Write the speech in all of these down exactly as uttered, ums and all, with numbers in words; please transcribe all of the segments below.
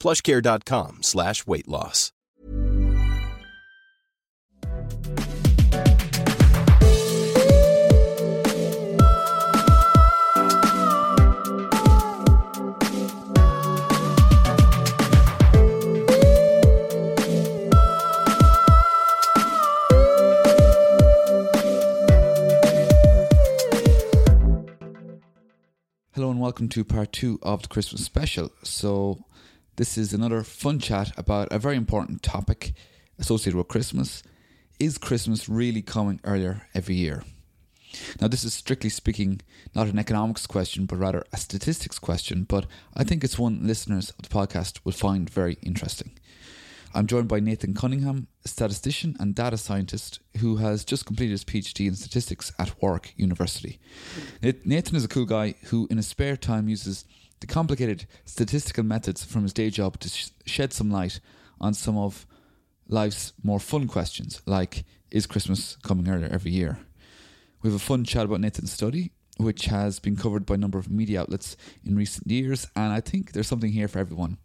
PlushCare.com slash weight loss. Hello and welcome to part two of the Christmas special. So this is another fun chat about a very important topic associated with Christmas. Is Christmas really coming earlier every year? Now this is strictly speaking not an economics question, but rather a statistics question, but I think it's one listeners of the podcast will find very interesting. I'm joined by Nathan Cunningham, a statistician and data scientist who has just completed his PhD in statistics at Warwick University. Nathan is a cool guy who in his spare time uses the complicated statistical methods from his day job to sh- shed some light on some of life's more fun questions, like, is Christmas coming earlier every year? We have a fun chat about Nathan's study, which has been covered by a number of media outlets in recent years, and I think there's something here for everyone.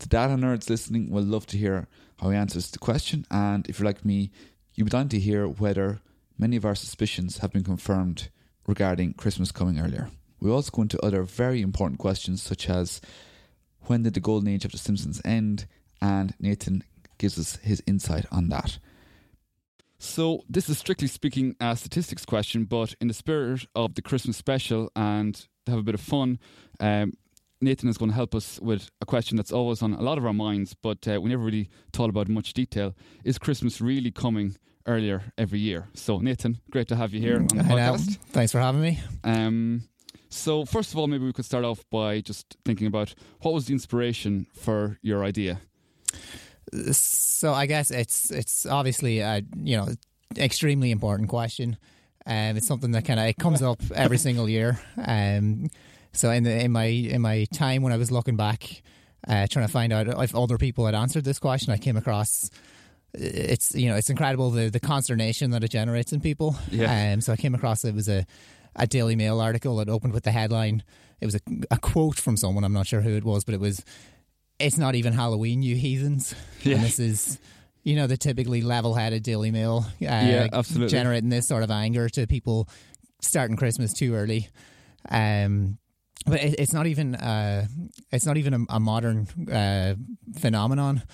The data nerds listening will love to hear how he answers the question, and if you're like me, you'll be dying to hear whether many of our suspicions have been confirmed regarding Christmas coming earlier. We also go into other very important questions such as when did the golden age of The Simpsons end? And Nathan gives us his insight on that. So this is strictly speaking a statistics question, but in the spirit of the Christmas special and to have a bit of fun, um, Nathan is going to help us with a question that's always on a lot of our minds, but uh, we never really thought about in much detail. Is Christmas really coming earlier every year? So Nathan, great to have you here on the podcast. Thanks for having me. Um, So first of all, maybe we could start off by just thinking about what was the inspiration for your idea? So I guess it's it's obviously a, you know, extremely important question. Um, it's something that kind of it comes up every single year. Um, so in the, in my in my time when I was looking back, uh, trying to find out if other people had answered this question, I came across. It's you know it's incredible the the consternation that it generates in people. Yeah. Um, so I came across it was a. a Daily Mail article that opened with the headline. It was a, a quote from someone, I'm not sure who it was, but it was, it's not even Halloween, you heathens. Yeah. And this is, you know, the typically level-headed Daily Mail. Uh, yeah, absolutely. Generating this sort of anger to people starting Christmas too early. Um, but it, it's not even, uh, it's not even a, a modern uh, phenomenon.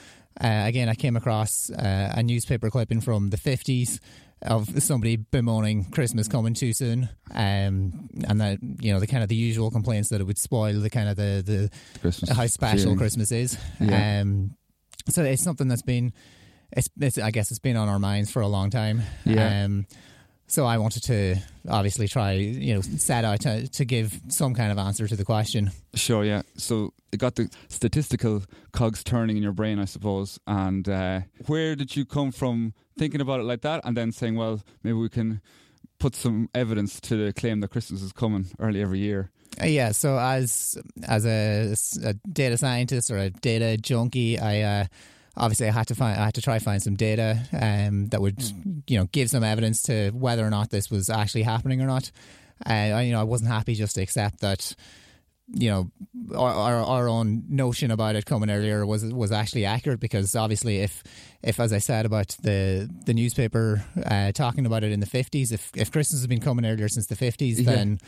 Uh, again, I came across uh, a newspaper clipping from the fifties of somebody bemoaning Christmas coming too soon, um, and that you know the kind of the usual complaints that it would spoil the kind of the the Christmas how special feeling. Christmas is. Yeah. Um, so it's something that's been, it's, it's I guess it's been on our minds for a long time. Yeah. Um, so I wanted to obviously try you know set out to, to give some kind of answer to the question. Sure. Yeah. So it got the statistical cogs turning in your brain, I suppose. And uh, where did you come from? Thinking about it like that and then saying, well, maybe we can put some evidence to the claim that Christmas is coming early every year. Yeah, so as as a, a data scientist or a data junkie, I uh, obviously I had to find I had to try find some data um, that would you know give some evidence to whether or not this was actually happening or not. Uh, I you know I wasn't happy just to accept that you know our, our our own notion about it coming earlier was was actually accurate, because obviously if if as I said about the the newspaper uh, talking about it in the fifties, if if Christmas has been coming earlier since the fifties, yeah. then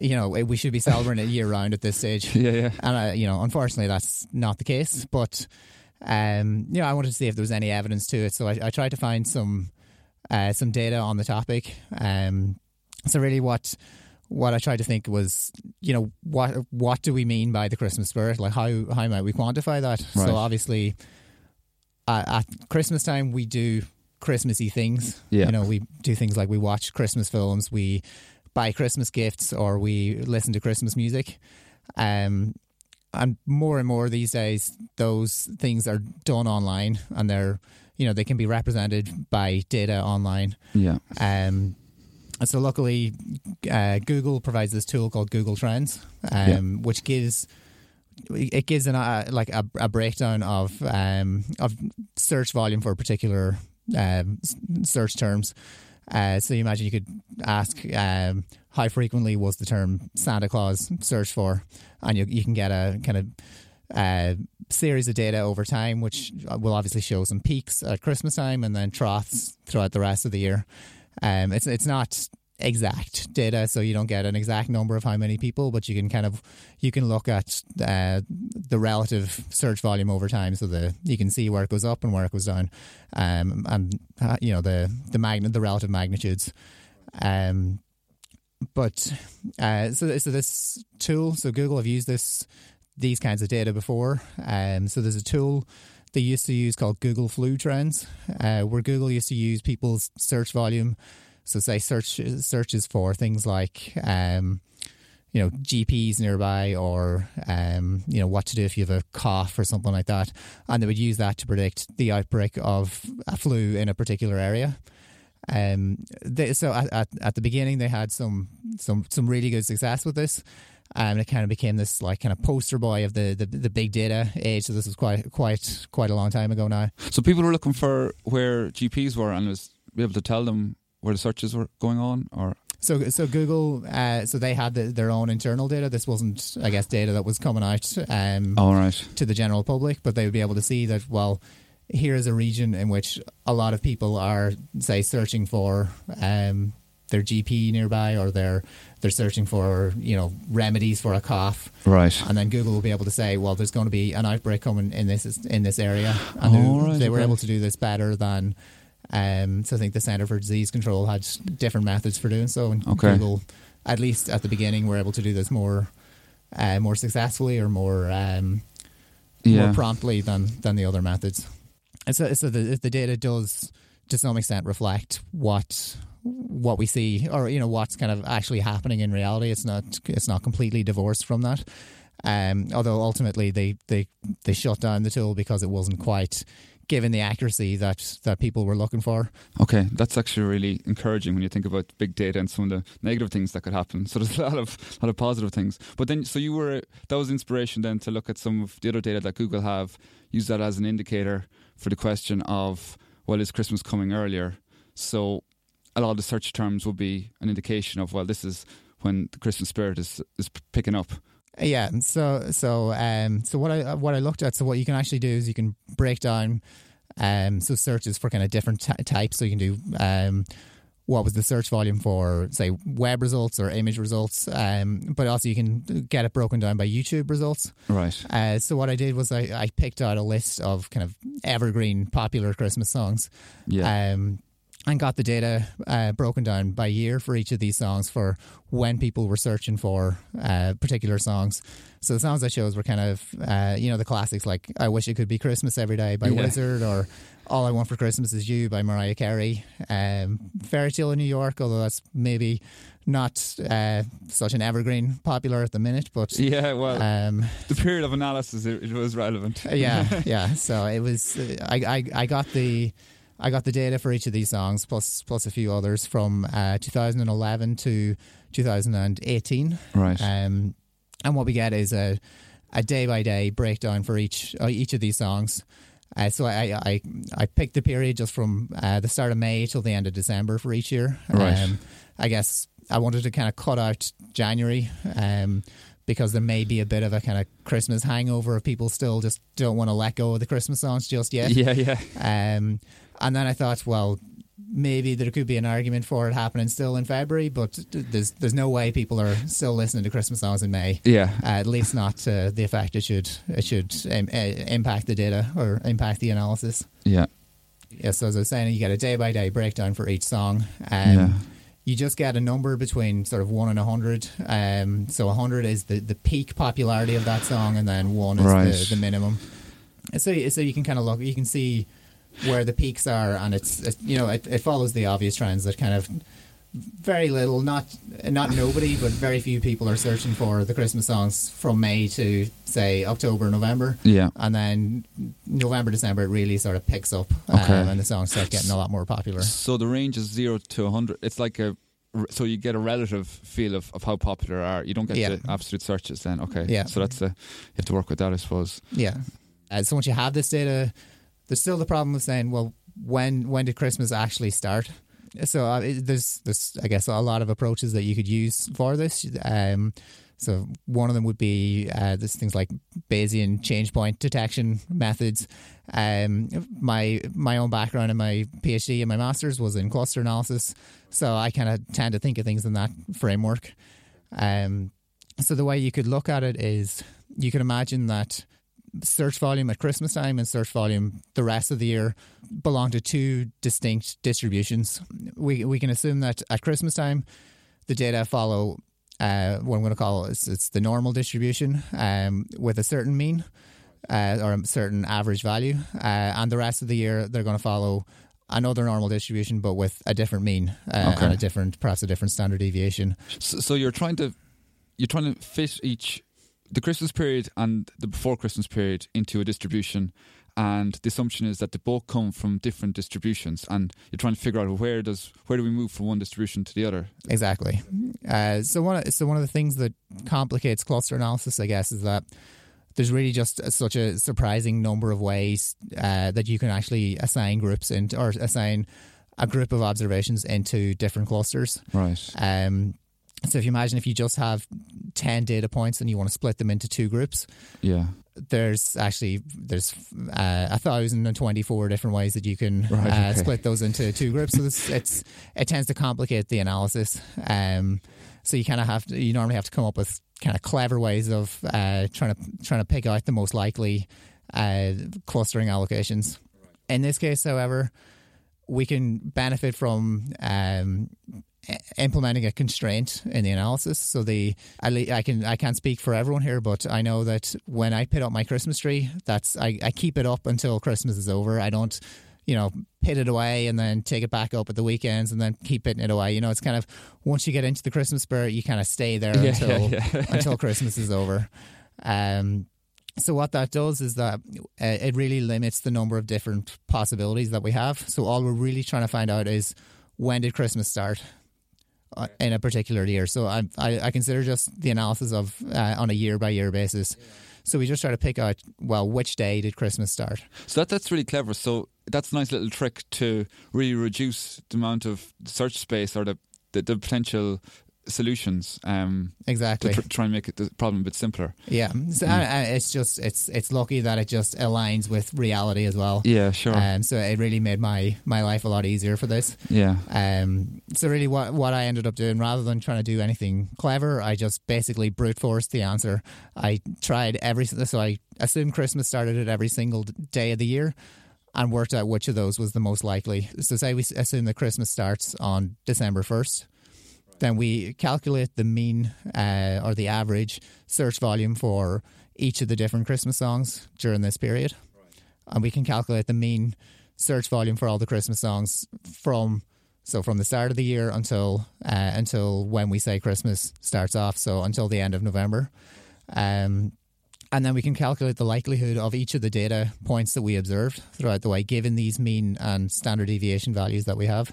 you know we should be celebrating it year round at this stage. Yeah, yeah. And I, you know unfortunately that's not the case, but um, you know I wanted to see if there was any evidence to it, so I, I tried to find some uh, some data on the topic. Um, so really what. What I tried to think was, you know, what what do we mean by the Christmas spirit? Like, how, how might we quantify that? Right. So obviously, uh, at Christmas time, we do Christmassy things. Yeah. You know, we do things like we watch Christmas films, we buy Christmas gifts, or we listen to Christmas music. Um, And more and more these days, those things are done online, and they're, you know, they can be represented by data online. Yeah. Um. And so luckily, uh, Google provides this tool called Google Trends, um, yeah. which gives it gives an uh, like a, a breakdown of um of search volume for particular um search terms. Uh, so you imagine you could ask um, how frequently was the term Santa Claus searched for, and you you can get a kind of uh, series of data over time, which will obviously show some peaks at Christmas time and then troughs throughout the rest of the year. Um, it's it's not exact data, so you don't get an exact number of how many people, but you can kind of you can look at uh, the relative search volume over time, so the you can see where it goes up and where it goes down, um, and uh, you know the the magn- the relative magnitudes. Um, but uh, so so this tool, so Google have used this these kinds of data before. Um, so there's a tool they used to use called Google Flu Trends, uh, where Google used to use people's search volume. So say search searches for things like, um, you know, G Ps nearby, or, um, you know, what to do if you have a cough or something like that. And they would use that to predict the outbreak of a flu in a particular area. Um, they, so at, at, at the beginning, they had some, some, some really good success with this. And um, it kind of became this like kind of poster boy of the, the, the big data age. So this was quite, quite, quite a long time ago now. So people were looking for where G Ps were and was able to tell them where the searches were going on, or so. So Google, uh, so they had the, their own internal data. This wasn't, I guess, data that was coming out um, All right. to the general public, but they would be able to see that. Well, here is a region in which a lot of people are, say, searching for um, their G P nearby, or they're they're searching for, you know, remedies for a cough. Right. And then Google will be able to say, well, there's going to be an outbreak coming in this in this area, and oh, right, they were right. able to do this better than. Um, so I think the Centre for Disease Control had different methods for doing so, and okay. Google, at least at the beginning, were able to do this more, uh, more successfully or more, um, yeah. more promptly than, than the other methods. And so, so the the data does, to some extent, reflect what what we see, or you know, what's kind of actually happening in reality. It's not it's not completely divorced from that. Um, although ultimately they, they they shut down the tool because it wasn't quite given the accuracy that, that people were looking for. Okay, that's actually really encouraging when you think about big data and some of the negative things that could happen. So there's a lot of a lot of positive things. But then, so you were, that was inspiration then to look at some of the other data that Google have, use that as an indicator for the question of, well, is Christmas coming earlier? So a lot of the search terms will be an indication of, well, this is when the Christmas spirit is is picking up. Yeah, so so um, so what I what I looked at. So what you can actually do is you can break down um, so searches for kind of different t- types. So you can do um, what was the search volume for, say, web results or image results, um, but also you can get it broken down by YouTube results. Right. Uh, so what I did was I, I picked out a list of kind of evergreen popular Christmas songs. Yeah. Um, and got the data uh, broken down by year for each of these songs for when people were searching for uh, particular songs. So the songs I chose were kind of, uh, you know, the classics like I Wish It Could Be Christmas Every Day by yeah. Wizard, or All I Want for Christmas Is You by Mariah Carey. Um, Fairytale of New York, although that's maybe not uh, such an evergreen popular at the minute. But yeah, well, um, the period of analysis, it, it was relevant. yeah, yeah. So it was, I, I, I got the... I got the data for each of these songs, plus plus a few others from uh, two thousand eleven to two thousand eighteen. Right. Um, and what we get is a a day by day breakdown for each uh, each of these songs. Uh, so I, I I picked the period just from uh, the start of May till the end of December for each year. Right. Um, I guess I wanted to kind of cut out January. Um, because there may be a bit of a kind of Christmas hangover of people still just don't want to let go of the Christmas songs just yet. Yeah, yeah. Um, and then I thought, well, maybe there could be an argument for it happening still in February, but there's there's no way people are still listening to Christmas songs in May. Yeah. Uh, at least not uh, the effect it should it should um, uh, impact the data or impact the analysis. Yeah. Yeah, so as I was saying, you get a day-by-day breakdown for each song. Um, yeah. You just get a number between sort of one and a hundred. Um, so a hundred is the, the peak popularity of that song, and then one is right. the, the minimum. So so you can kind of look, you can see where the peaks are, and it's, it's you know it, it follows the obvious trends that kind of very little, not not nobody, but very few people are searching for the Christmas songs from May to, say, October, November. Yeah. And then November, December, it really sort of picks up, okay. um, and the songs start getting a lot more popular. So the range is zero to one hundred. It's like a... So you get a relative feel of, of how popular are. You don't get yeah. the absolute searches then. Okay. Yeah. So that's a, you have to work with that, I suppose. Yeah. Uh, so once you have this data, there's still the problem of saying, well, when when did Christmas actually start? So uh, it, there's, there's, I guess, a lot of approaches that you could use for this. Um, so one of them would be uh, this things like Bayesian change point detection methods. Um, my my own background in my PhD and my master's was in cluster analysis, so I kind of tend to think of things in that framework. Um, so the way you could look at it is you could imagine that search volume at Christmas time and search volume the rest of the year belong to two distinct distributions. We we can assume that at Christmas time, the data follow uh, what I'm going to call it's, it's the normal distribution um, with a certain mean uh, or a certain average value, uh, and the rest of the year they're going to follow another normal distribution but with a different mean uh, okay. and a different, perhaps a different standard deviation. So, so you're trying to you're trying to fit each. The Christmas period and the before Christmas period into a distribution, and the assumption is that they both come from different distributions, and you're trying to figure out where does where do we move from one distribution to the other. Exactly. Uh, so one so one of the things that complicates cluster analysis, I guess, is that there's really just such a surprising number of ways uh, that you can actually assign groups and or assign a group of observations into different clusters. Right. Um. So if you imagine if you just have ten data points and you want to split them into two groups, yeah, there's actually there's uh, one thousand twenty-four different ways that you can right, uh, okay. split those into two groups. So it's, it's it tends to complicate the analysis. Um, so you kind of have to you normally have to come up with kind of clever ways of uh, trying to trying to pick out the most likely uh, clustering allocations. In this case, however, we can benefit from Um, implementing a constraint in the analysis. So the I can I can't speak for everyone here, but I know that when I put up my Christmas tree, that's I, I keep it up until Christmas is over. I don't, you know, put it away and then take it back up at the weekends and then keep putting it away. You know, it's kind of once you get into the Christmas spirit, you kind of stay there yeah, until yeah, yeah. until Christmas is over. Um, so what that does is that it really limits the number of different possibilities that we have. So all we're really trying to find out is when did Christmas start in a particular year. So I, I, I consider just the analysis of uh, on a year by year basis. Yeah. So we just try to pick out, well, which day did Christmas start? So that that's really clever. So that's a nice little trick to really reduce the amount of search space or the the, the potential solutions. Um, exactly. To tr- try and make it the problem a bit simpler. Yeah. So mm. uh, it's just it's it's lucky that it just aligns with reality as well. Yeah, sure. Um, so it really made my my life a lot easier for this. Yeah. Um. So really, what what I ended up doing, rather than trying to do anything clever, I just basically brute forced the answer. I tried every so I assumed Christmas started at every single day of the year, and worked out which of those was the most likely. So say we assume that Christmas starts on December first. Then we calculate the mean uh, or the average search volume for each of the different Christmas songs during this period. Right. And we can calculate the mean search volume for all the Christmas songs from so from the start of the year until uh, until when we say Christmas starts off, so until the end of November. Um, and then we can calculate the likelihood of each of the data points that we observed throughout the way, given these mean and standard deviation values that we have.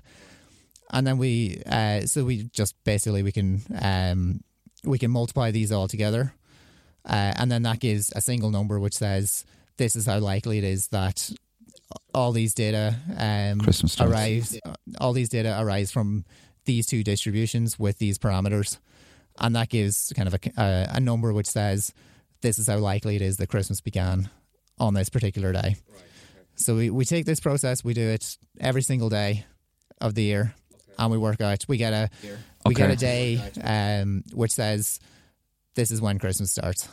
And then we, uh, so we just basically we can um, we can multiply these all together, uh, and then that gives a single number which says this is how likely it is that all these data um, arrives, all these data arise from these two distributions with these parameters, and that gives kind of a uh, a number which says this is how likely it is that Christmas began on this particular day. Right, okay. So we, we take this process, we do it every single day of the year. And we work out, we get a Here. we okay. get a day um, which says this is when Christmas starts.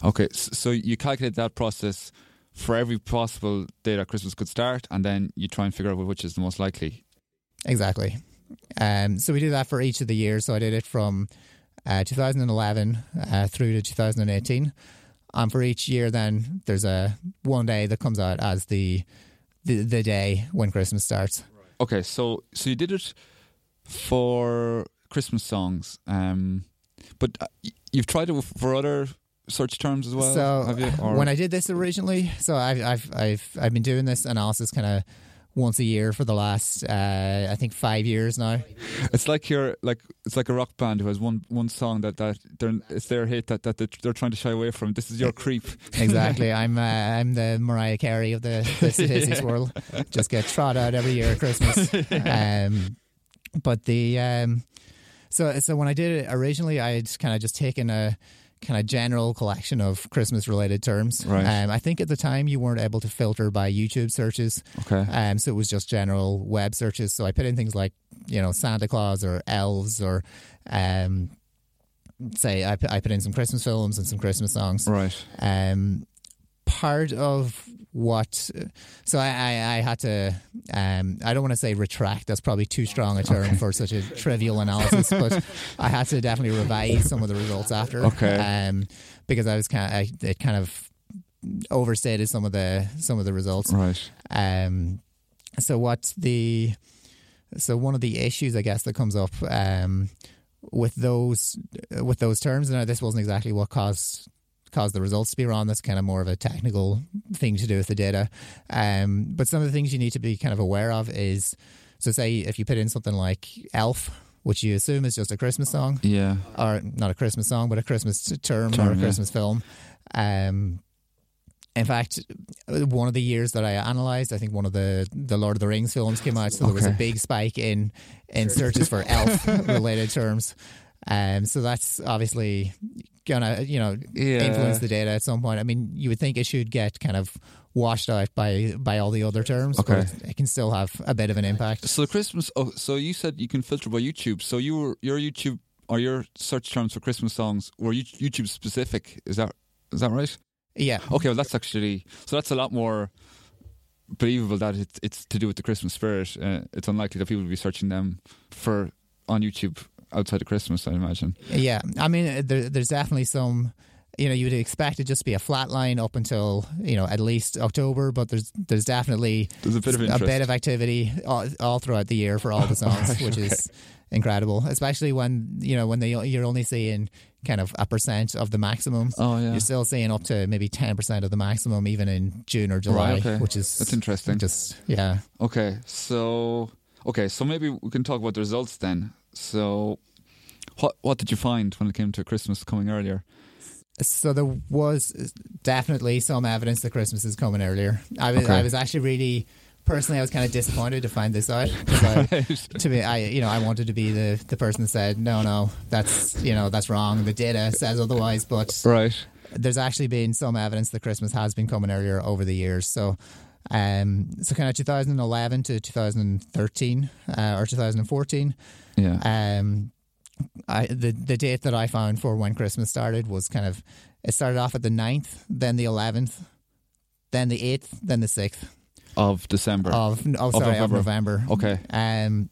Okay, so you calculate that process for every possible day that Christmas could start, and then you try and figure out which is the most likely. Exactly. Um, so we do that for each of the years. So I did it from uh, two thousand eleven uh, through to two thousand eighteen. And for each year then there's a one day that comes out as the the, the day when Christmas starts. Right. Okay, so so you did it for Christmas songs, um, but you've tried it for other search terms as well. So have you, or? When I did this originally, so I've I've I've, I've been doing this analysis kind of once a year for the last uh, I think five years now. It's like you're like it's like a rock band who has one, one song that, that it's their hit that, that they're trying to shy away from. This is your creep. Exactly. I'm uh, I'm the Mariah Carey of the, the statistics yeah. world. Just get trot out every year at Christmas. yeah. Um, but the um, so so when I did it originally, I had kind of just taken a kind of general collection of Christmas related terms. Right. Um, I think at the time you weren't able to filter by YouTube searches. Okay. Um, so it was just general web searches. So I put in things like, you know, Santa Claus or elves or, um, say I put, I put in some Christmas films and some Christmas songs. Right. Um, part of what, so I, I, I had to, um, I don't want to say retract, that's probably too strong a term okay. for such a trivial analysis, but I had to definitely revise some of the results after, okay. um, because I was kind of, I, it kind of overstated some of the, some of the results. Right. Um, so what the, so one of the issues, I guess, that comes up, um, with those, with those terms, and this wasn't exactly what caused cause the results to be wrong. That's kind of more of a technical thing to do with the data. Um, but some of the things you need to be kind of aware of is, so say if you put in something like elf, which you assume is just a Christmas song, yeah, or not a Christmas song, but a Christmas term, term or a yeah. Christmas film. Um, in fact, one of the years that I analysed, I think one of the, the Lord of the Rings films came out, so okay. there was a big spike in, in searches for elf-related terms. Um, so that's obviously gonna, you know, yeah. influence the data at some point. I mean, you would think it should get kind of washed out by, by all the other terms, okay. but it can still have a bit of an impact. So Christmas. Oh, so you said you can filter by YouTube. So you were, your YouTube or your search terms for Christmas songs were YouTube specific. Is that is that right? Yeah. Okay. Well, that's actually so. That's a lot more believable that it's it's to do with the Christmas spirit. Uh, it's unlikely that people would be searching them for on YouTube outside of Christmas, I imagine. Yeah, I mean, there, there's definitely some, you know, you would expect it just to be a flat line up until, you know, at least October, but there's there's definitely there's a, bit of a bit of activity all, all throughout the year for all the songs, all right, which okay. is incredible, especially when, you know, when they, you're only seeing kind of a percent of the maximum. Oh, yeah. You're still seeing up to maybe ten percent of the maximum, even in June or July, right, okay. which is... That's interesting. Just, yeah. Okay, so... Okay, so maybe we can talk about the results then. So, what what did you find when it came to Christmas coming earlier? So there was definitely some evidence that Christmas is coming earlier. I was okay. I was actually really personally I was kind of disappointed to find this out. I, to me, I you know I wanted to be the, the person that said no no that's you know that's wrong. The data says otherwise, but right. there's actually been some evidence that Christmas has been coming earlier over the years. So. Um, so kind of twenty eleven to twenty thirteen uh, or twenty fourteen. Yeah. Um, I, the the date that I found for when Christmas started was kind of, it started off at the ninth, then the eleventh, then the eighth, then the sixth of December of oh sorry of November. Of November. Okay. Um.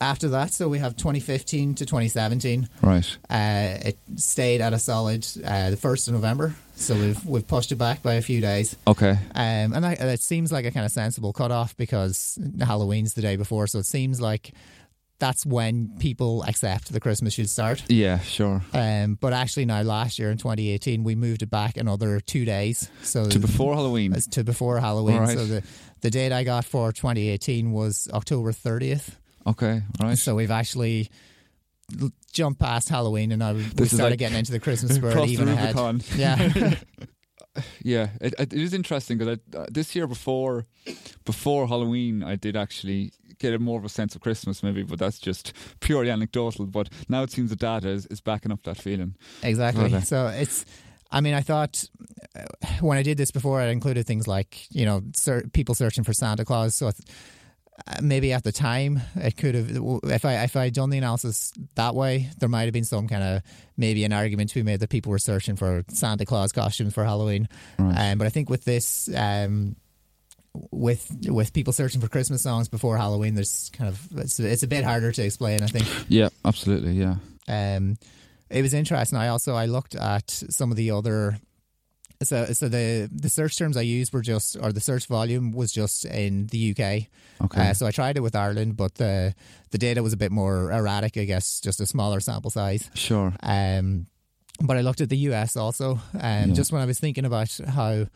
After that, so we have twenty fifteen to twenty seventeen. Right. Uh, it stayed at a solid uh, the first of November. So we've we've pushed it back by a few days. Okay. Um, and that, that seems like a kind of sensible cutoff because Halloween's the day before, so it seems like that's when people accept that Christmas should start. Yeah, sure. Um, but actually now last year in twenty eighteen, we moved it back another two days. So to before Halloween? To before Halloween. Right. So the, the date I got for twenty eighteen was October thirtieth. Okay, right. So we've actually... jump past Halloween and I we this started like getting into the Christmas spirit even ahead. Yeah, yeah, it, it is interesting because uh, this year before before Halloween, I did actually get a more of a sense of Christmas, maybe, but that's just purely anecdotal. But now it seems the data is, is backing up that feeling. Exactly. Right. So it's. I mean, I thought uh, when I did this before, I included things like you know ser- people searching for Santa Claus. So. I th- Maybe at the time it could have. If I if I had done the analysis that way, there might have been some kind of maybe an argument to be made that people were searching for Santa Claus costumes for Halloween. Right. Um, but I think with this, um, with with people searching for Christmas songs before Halloween, there's kind of it's, it's a bit harder to explain. I think. Yeah, absolutely. Yeah. Um, it was interesting. I also I looked at some of the other So so the, the search terms I used were just, or the search volume was just in the U K. Okay. Uh, so I tried it with Ireland, but the the data was a bit more erratic, I guess, just a smaller sample size. Sure. Um, but I looked at the U S also, um, yeah. just when I was thinking about how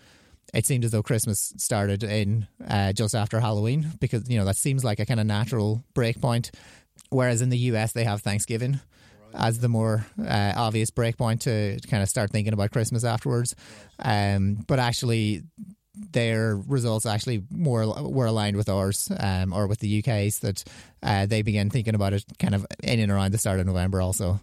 it seemed as though Christmas started in uh, just after Halloween, because, you know, that seems like a kind of natural breakpoint, whereas in the U S they have Thanksgiving as the more uh, obvious breakpoint to kind of start thinking about Christmas afterwards. Um, but actually, their results actually more were aligned with ours, um, or with the U K's, that uh, they began thinking about it kind of in and around the start of November also.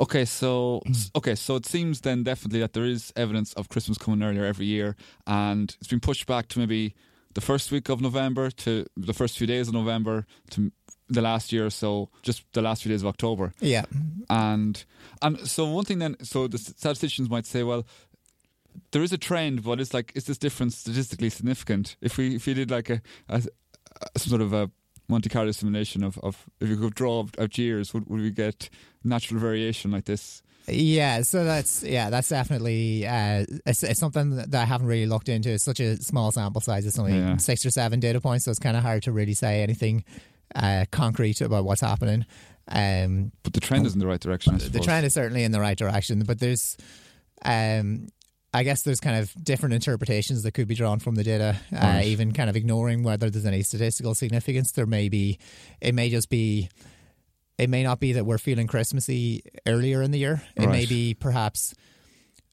Okay, so okay, so it seems then definitely that there is evidence of Christmas coming earlier every year, and it's been pushed back to maybe the first week of November, to the first few days of November, to the last year or so, just the last few days of October. Yeah. And and so one thing then, so the statisticians might say, well, there is a trend, but it's like, is this difference statistically significant? If we if you did like a, a, a sort of a Monte Carlo simulation of, of if you could draw out years, would, would we get natural variation like this? Yeah, so that's yeah, that's definitely uh, it's, it's something that I haven't really looked into. It's such a small sample size; it's only yeah. six or seven data points, so it's kind of hard to really say anything uh, concrete about what's happening. Um, but the trend is in the right direction, I suppose. The trend is certainly in the right direction, but there's, um, I guess, there's kind of different interpretations that could be drawn from the data. Uh, right. Even kind of ignoring whether there's any statistical significance, there may be. It may just be. It may not be that we're feeling Christmassy earlier in the year. It right. may be perhaps,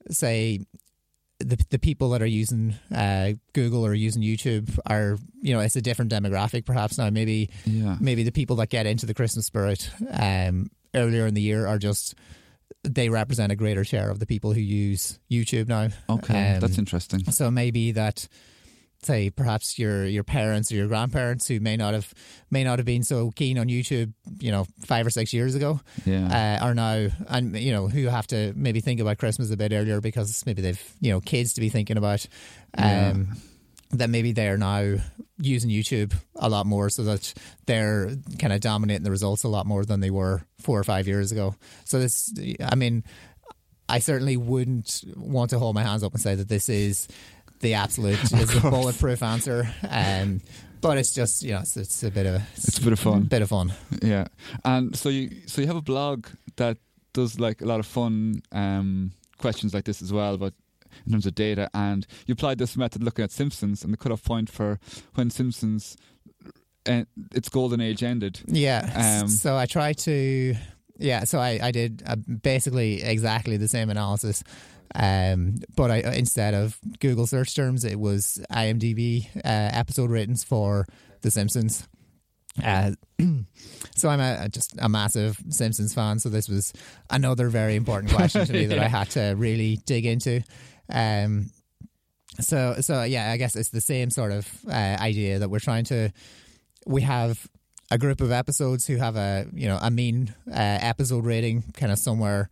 say, the the people that are using uh, Google or using YouTube are, you know, it's a different demographic perhaps now. Maybe yeah. maybe the people that get into the Christmas spirit um, earlier in the year are just, they represent a greater share of the people who use YouTube now. Okay, um, that's interesting. So maybe that... say perhaps your your parents or your grandparents who may not have may not have been so keen on YouTube, you know, five or six years ago, yeah. uh, are now, and you know, who have to maybe think about Christmas a bit earlier because maybe they've, you know, kids to be thinking about. Um, yeah. That maybe they are now using YouTube a lot more, so that they're kind of dominating the results a lot more than they were four or five years ago. So this, I mean, I certainly wouldn't want to hold my hands up and say that this is the absolute is a bulletproof answer, um, but it's just, you know, it's, it's a bit of it's, it's a bit of fun, bit of fun. Yeah, and so you so you have a blog that does like a lot of fun um, questions like this as well, but in terms of data, and you applied this method looking at Simpsons and the cutoff point for when Simpsons uh, its golden age ended. Yeah. Um, so I try to, yeah. So I I did uh, basically exactly the same analysis. Um, but I, instead of Google search terms, it was I M D B uh, episode ratings for The Simpsons. Uh, so I'm a, just a massive Simpsons fan, so this was another very important question to me that yeah. I had to really dig into. Um, so, so yeah, I guess it's the same sort of uh, idea that we're trying to... We have a group of episodes who have a, you know, a mean uh, episode rating kind of somewhere...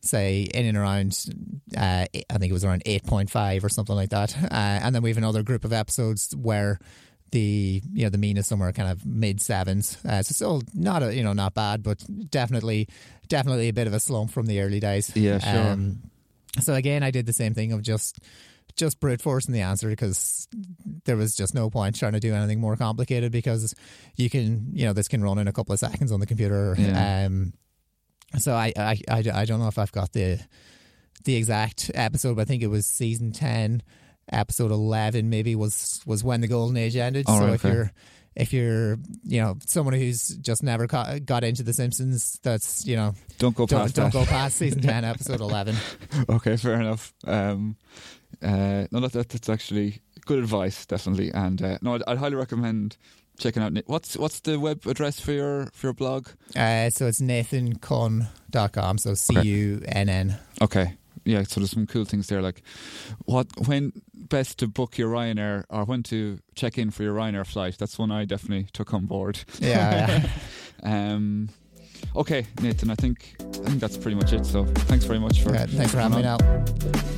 say in and around, uh, I think it was around eight point five or something like that. Uh, and then we have another group of episodes where the, you know, the mean is somewhere kind of mid sevens. Uh, so still not, a, you know, not bad, but definitely, definitely a bit of a slump from the early days. Yeah, sure. Um, so again, I did the same thing of just, just brute forcing the answer, because there was just no point trying to do anything more complicated, because you can, you know, this can run in a couple of seconds on the computer. Yeah. Um, So I, I, I, I don't know if I've got the the exact episode, but I think it was season ten, episode eleven maybe was, was when the golden age ended. Oh, so right, if okay. you're if you're you know someone who's just never co- got into The Simpsons, that's you know don't go past don't, don't go past season ten episode eleven. Okay, fair enough. Um, uh, no, that, that that's actually good advice, definitely, and uh, no, I'd, I'd highly recommend. Checking out what's what's the web address for your for your blog? Uh, so it's Nathan Con dot com. So C U N N. Okay, yeah. So there's some cool things there, like what when best to book your Ryanair, or when to check in for your Ryanair flight. That's one I definitely took on board. Yeah. yeah. um. Okay, Nathan. I think I think that's pretty much it. So thanks very much for yeah, thanks for having me out.